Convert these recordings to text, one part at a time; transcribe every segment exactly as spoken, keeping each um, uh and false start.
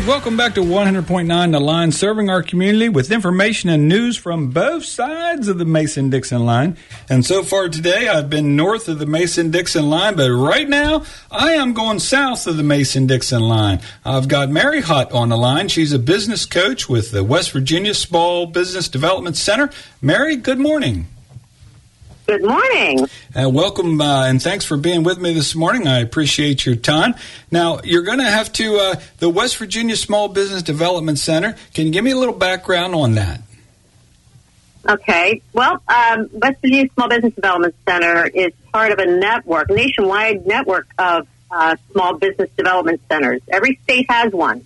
Greg, welcome back to one hundred point nine The Line, serving our community with information and news from both sides of the Mason-Dixon line. And so far today, I've been north of the Mason-Dixon line, but right now, I am going south of the Mason-Dixon line. I've got Mary Hott on the line. She's a business coach with the West Virginia Small Business Development Center. Mary, good morning. Good morning. Uh, welcome, uh, and thanks for being with me this morning. I appreciate your time. Now, you're going to have to, uh, the West Virginia Small Business Development Center, can you give me a little background on that? Okay. Well, um, West Virginia Small Business Development Center is part of a network, nationwide network of uh, small business development centers. Every state has one.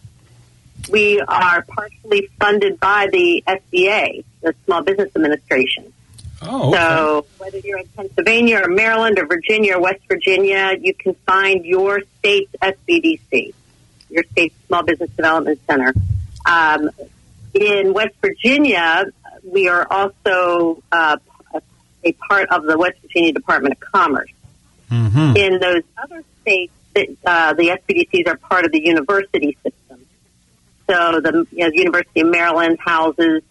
We are partially funded by the S B A, the Small Business Administration. Oh, okay. So whether you're in Pennsylvania or Maryland or Virginia or West Virginia, you can find your state's S B D C, your state's Small Business Development Center. Um, in West Virginia, we are also uh, a part of the West Virginia Department of Commerce. Mm-hmm. In those other states, uh, the S B D Cs are part of the university system. So the, you know, the University of Maryland houses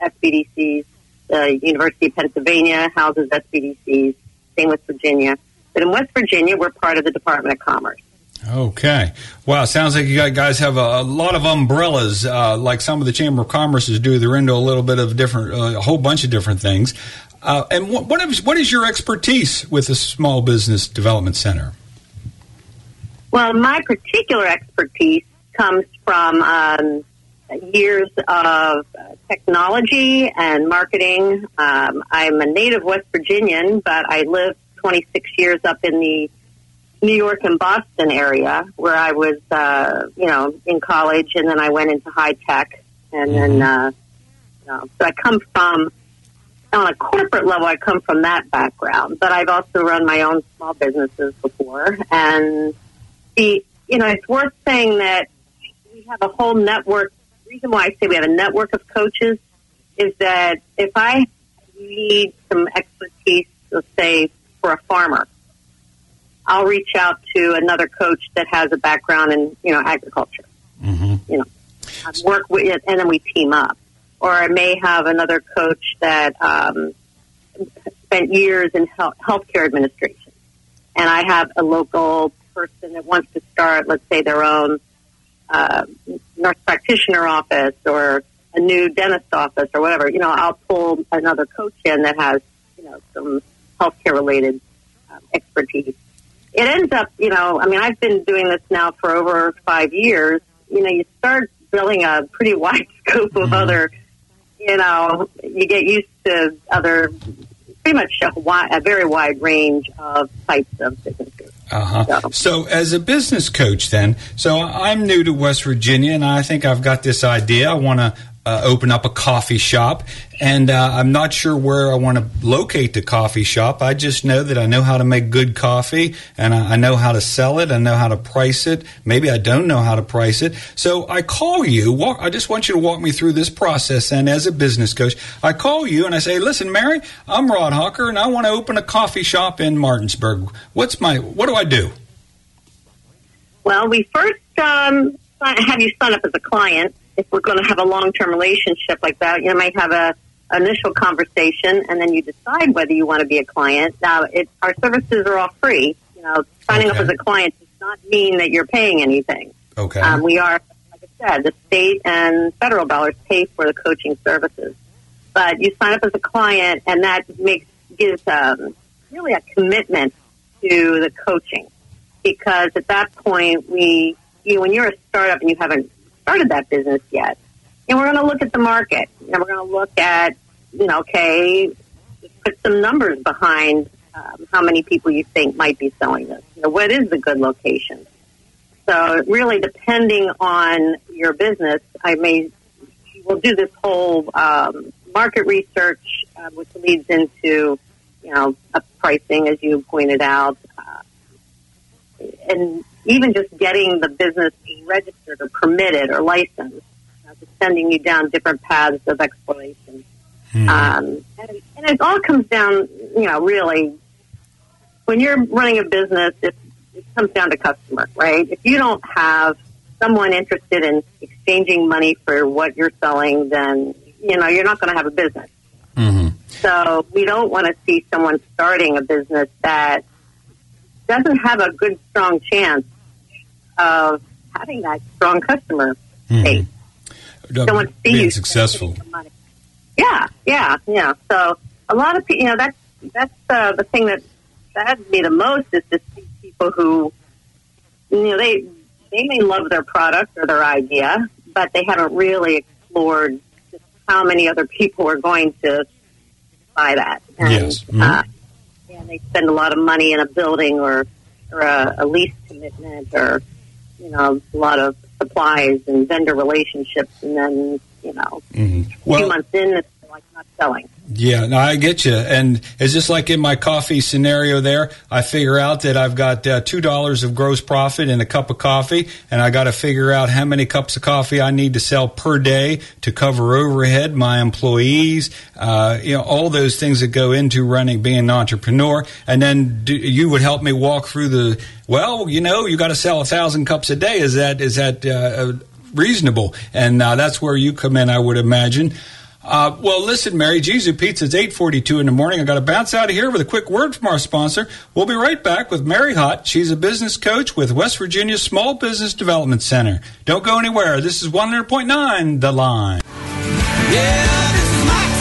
S B D Cs. The University of Pennsylvania houses S B D Cs, same with Virginia. But in West Virginia, we're part of the Department of Commerce. Okay. Wow, sounds like you guys have a, a lot of umbrellas, uh, like some of the Chamber of Commerce's do. They're into a little bit of different, uh, a whole bunch of different things. Uh, and what, what is what is your expertise with the Small Business Development Center? Well, my particular expertise comes from um, years of technology and marketing. Um, I'm a native West Virginian, but I lived twenty-six years up in the New York and Boston area where I was, uh, you know, in college, and then I went into high tech. And then, uh, you know, so I come from, on a corporate level, I come from that background, but I've also run my own small businesses before. And the, you know, it's worth saying that we have a whole network. The reason why I say we have a network of coaches is that if I need some expertise, let's say, for a farmer, I'll reach out to another coach that has a background in, you know, agriculture. Mm-hmm. You know, I work with it, and then we team up. Or I may have another coach that um, spent years in health healthcare administration, and I have a local person that wants to start, let's say, their own Uh, nurse practitioner office or a new dentist office or whatever. You know, I'll pull another coach in that has, you know, some healthcare related um, expertise. It ends up, you know, I mean, I've been doing this now for over five years. You know, you start building a pretty wide scope of mm-hmm. other, you know, you get used to other, pretty much a, wide, a very wide range of types of businesses. Uh-huh. So. so as a business coach then, so I'm new to West Virginia, and I think I've got this idea. I want to uh, open up a coffee shop, and uh, I'm not sure where I want to locate the coffee shop. I just know that I know how to make good coffee, and I, I know how to sell it. I know how to price it. Maybe I don't know how to price it. So I call you. Walk, I just want you to walk me through this process, and as a business coach, I call you, and I say, listen, Mary, I'm Rod Hawker, and I want to open a coffee shop in Martinsburg. What's my? What do I do? Well, we first um, have you sign up as a client. If we're going to have a long-term relationship like that, you might have a initial conversation, and then you decide whether you want to be a client. Now, it, our services are all free. You know, signing okay. up as a client does not mean that you're paying anything. Okay, um, we are, like I said, the state and federal dollars pay for the coaching services. But you sign up as a client, and that makes gives um, really a commitment to the coaching. Because at that point, we, you know, when you're a startup and you haven't started that business yet, and we're going to look at the market, and we're going to look at, you know, okay, put some numbers behind um, how many people you think might be selling this. You know, what is the good location? So really, depending on your business, I may we'll do this whole um, market research, uh, which leads into, you know, up pricing, as you pointed out. And even just getting the business registered or permitted or licensed, uh, sending you down different paths of exploration. Hmm. Um, and, it, and it all comes down, you know, really, when you're running a business, it, it comes down to customer, right? If you don't have someone interested in exchanging money for what you're selling, then, you know, you're not going to have a business. Mm-hmm. So we don't want to see someone starting a business that doesn't have a good, strong chance of having that strong customer base. Mm-hmm. Someone see being you successful. Yeah, yeah, yeah. So a lot of people, you know, that's that's uh, the thing that saddens me the most is to see people who, you know, they they may love their product or their idea, but they haven't really explored just how many other people are going to buy that. And, yes. Mm-hmm. uh, and they spend a lot of money in a building or or a, a lease commitment or, you know, a lot of supplies and vendor relationships, and then, you know, mm-hmm. well, two months in, it's like not selling. Yeah, no, I get you. And it's just like in my coffee scenario there, I figure out that I've got uh, two dollars of gross profit in a cup of coffee, and I got to figure out how many cups of coffee I need to sell per day to cover overhead, my employees, uh, you know, all those things that go into running, being an entrepreneur. And then do, you would help me walk through the, well, you know, you got to sell one thousand cups a day. Is that is that uh, reasonable? And uh, that's where you come in, I would imagine. Uh, well, listen, Mary, Jizu Pizza, it's eight forty-two in the morning. I've got to bounce out of here with a quick word from our sponsor. We'll be right back with Mary Hott. She's a business coach with West Virginia Small Business Development Center. Don't go anywhere. This is one hundred point nine The Line. Yeah, this is my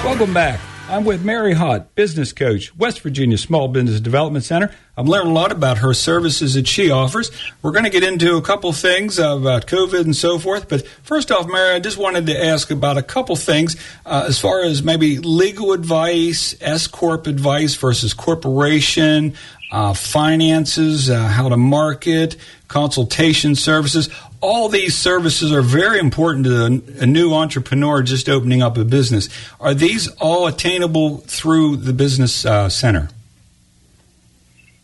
time. Welcome back. I'm with Mary Hott, business coach, West Virginia Small Business Development Center. I've learned a lot about her services that she offers. We're going to get into a couple things about COVID and so forth. But first off, Mary, I just wanted to ask about a couple things uh, as far as maybe legal advice, S-Corp advice versus corporation, uh, finances, uh, how to market, consultation services. All these services are very important to a new entrepreneur just opening up a business. Are these all attainable through the business uh, center?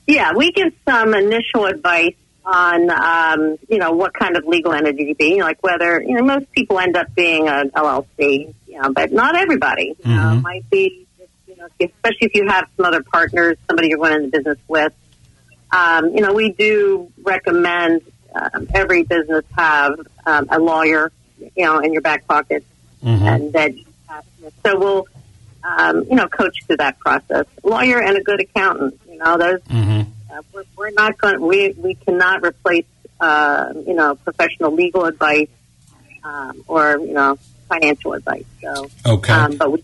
Yeah, we give some initial advice on, um, you know, what kind of legal entity to be, like whether, you know, most people end up being an L L C, you know, but not everybody. You know, mm-hmm. It might be, just, you know, especially if you have some other partners, somebody you're running the business with. Um, you know, we do recommend Um, every business have um, a lawyer, you know, in your back pocket, mm-hmm. and that. Uh, so we'll, um, you know, coach through that process. A lawyer and a good accountant. You know, those mm-hmm. uh, we're, we're not going. We we cannot replace, uh, you know, professional legal advice um, or you know financial advice. So okay, um, but we,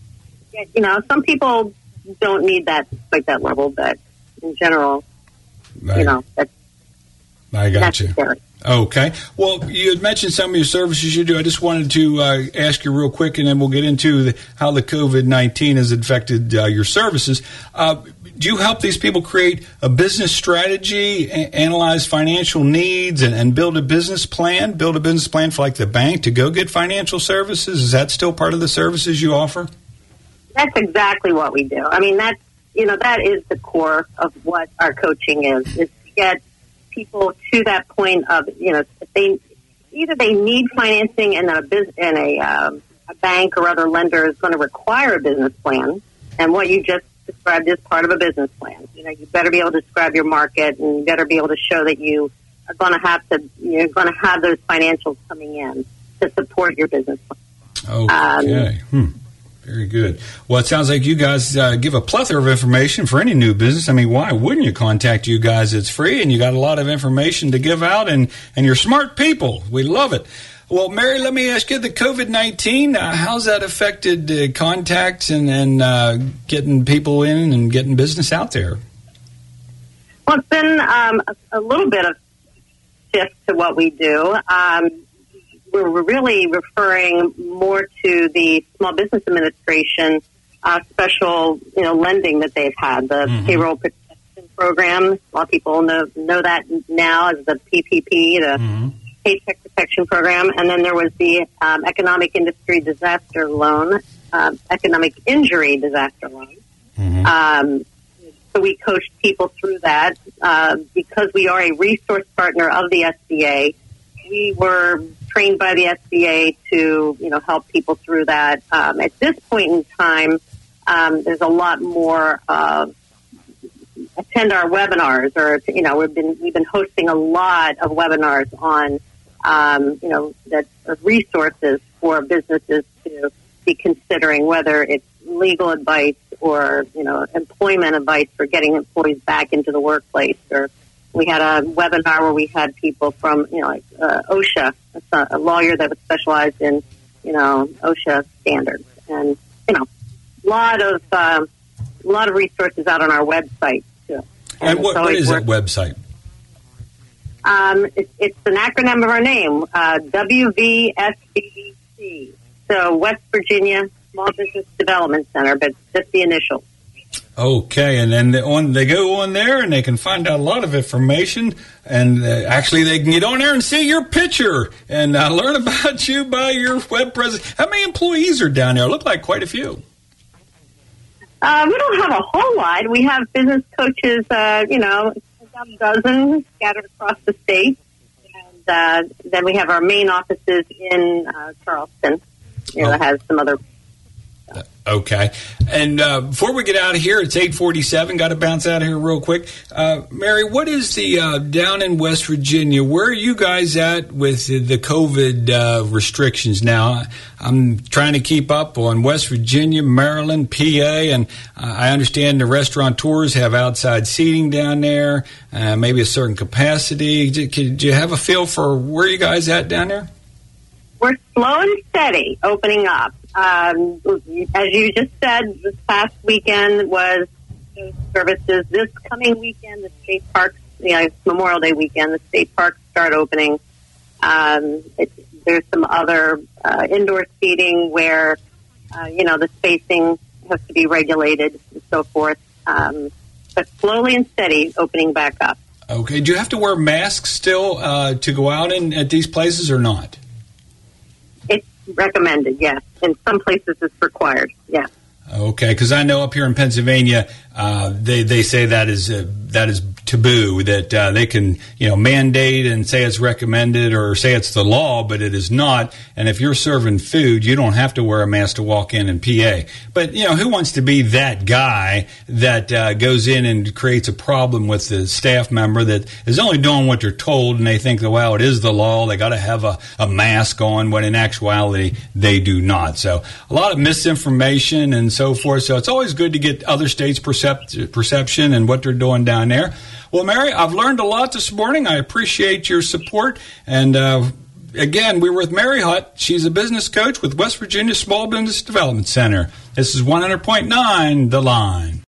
you know, some people don't need that like that level, but in general, right. you know, that's. I got you. Okay. Well, you had mentioned some of your services you do. I just wanted to uh, ask you real quick, and then we'll get into the, how the COVID nineteen has affected uh, your services. Uh, do you help these people create a business strategy, a- analyze financial needs, and, and build a business plan? Build a business plan for, like, the bank to go get financial services? Is that still part of the services you offer? That's exactly what we do. I mean, that's, you know, that is the core of what our coaching is, is to get people to that point of, you know, if they either they need financing and a business and a, um, a bank or other lender is going to require a business plan, and what you just described is part of a business plan. You know, you better be able to describe your market, and you better be able to show that you are going to have to you're going to have those financials coming in to support your business plan. Okay. Um, hmm. Very good. Well, it sounds like you guys uh, give a plethora of information for any new business. I mean, why wouldn't you contact you guys? It's free, and you got a lot of information to give out, and, and you're smart people. We love it. Well, Mary, let me ask you, the COVID nineteen, uh, how's that affected uh, contacts and, and uh, getting people in and getting business out there? Well, it's been um, a, a little bit of shift to what we do. Um We're really referring more to the Small Business Administration uh, special, you know, lending that they've had, the mm-hmm. Payroll Protection Program. A lot of people know know that now as the P P P, the mm-hmm. Paycheck Protection Program, and then there was the um, Economic Industry Disaster Loan, um, Economic Injury Disaster Loan. Mm-hmm. Um, so we coached people through that uh, because we are a resource partner of the S B A. We were trained by the S B A to, you know, help people through that. Um, at this point in time, um, there's a lot more of attend our webinars, or, you know, we've been we've been hosting a lot of webinars on um, you know, that resources for businesses to be considering, whether it's legal advice or, you know, employment advice for getting employees back into the workplace. Or we had a webinar where we had people from, you know, like uh, OSHA, a lawyer that was specialized in, you know, OSHA standards, and, you know, a lot of um, a lot of resources out on our website too. And, and what, what is worked. that website? Um, it, it's an acronym of our name, uh, W V S D C. So West Virginia Small Business Development Center, but just the initials. Okay, and then the on, they go on there and they can find out a lot of information. And uh, actually, they can get on there and see your picture and uh, learn about you by your web presence. How many employees are down there? Look like quite a few. Uh, we don't have a whole lot. We have business coaches, uh, you know, about a dozen scattered across the state. And uh, then we have our main offices in uh, Charleston. You know, that has some other. Okay. And uh, before we get out of here, it's eight forty-seven. Got to bounce out of here real quick. Uh, Mary, what is the, uh, down in West Virginia, where are you guys at with the COVID uh, restrictions now? I'm trying to keep up on West Virginia, Maryland, P A, and uh, I understand the restaurateurs have outside seating down there, uh, maybe a certain capacity. Do you have a feel for where you guys at down there? We're slow and steady opening up. Um, as you just said, this past weekend was services. This coming weekend, the state parks, you know, Memorial Day weekend, the state parks start opening. Um, it, there's some other uh, indoor seating where, uh, you know, the spacing has to be regulated and so forth. Um, but slowly and steady opening back up. Okay. Do you have to wear masks still uh, to go out in, at these places or not? Recommended, yes. In some places, it's required, yes. Okay, because I know up here in Pennsylvania, uh, they they say that is uh, that is taboo. That uh, they can, you know, mandate and say it's recommended or say it's the law, but it is not. And if you're serving food, you don't have to wear a mask to walk in in P A. But you know, who wants to be that guy that uh, goes in and creates a problem with the staff member that is only doing what they're told, and they think that, wow, it is the law. They got to have a, a mask on, when in actuality they do not. So a lot of misinformation and so forth. So it's always good to get other states' percept- perception and what they're doing down there. Well, Mary, I've learned a lot this morning. I appreciate your support. And uh, again, we were with Mary Hott. She's a business coach with West Virginia Small Business Development Center. This is one hundred point nine The Line.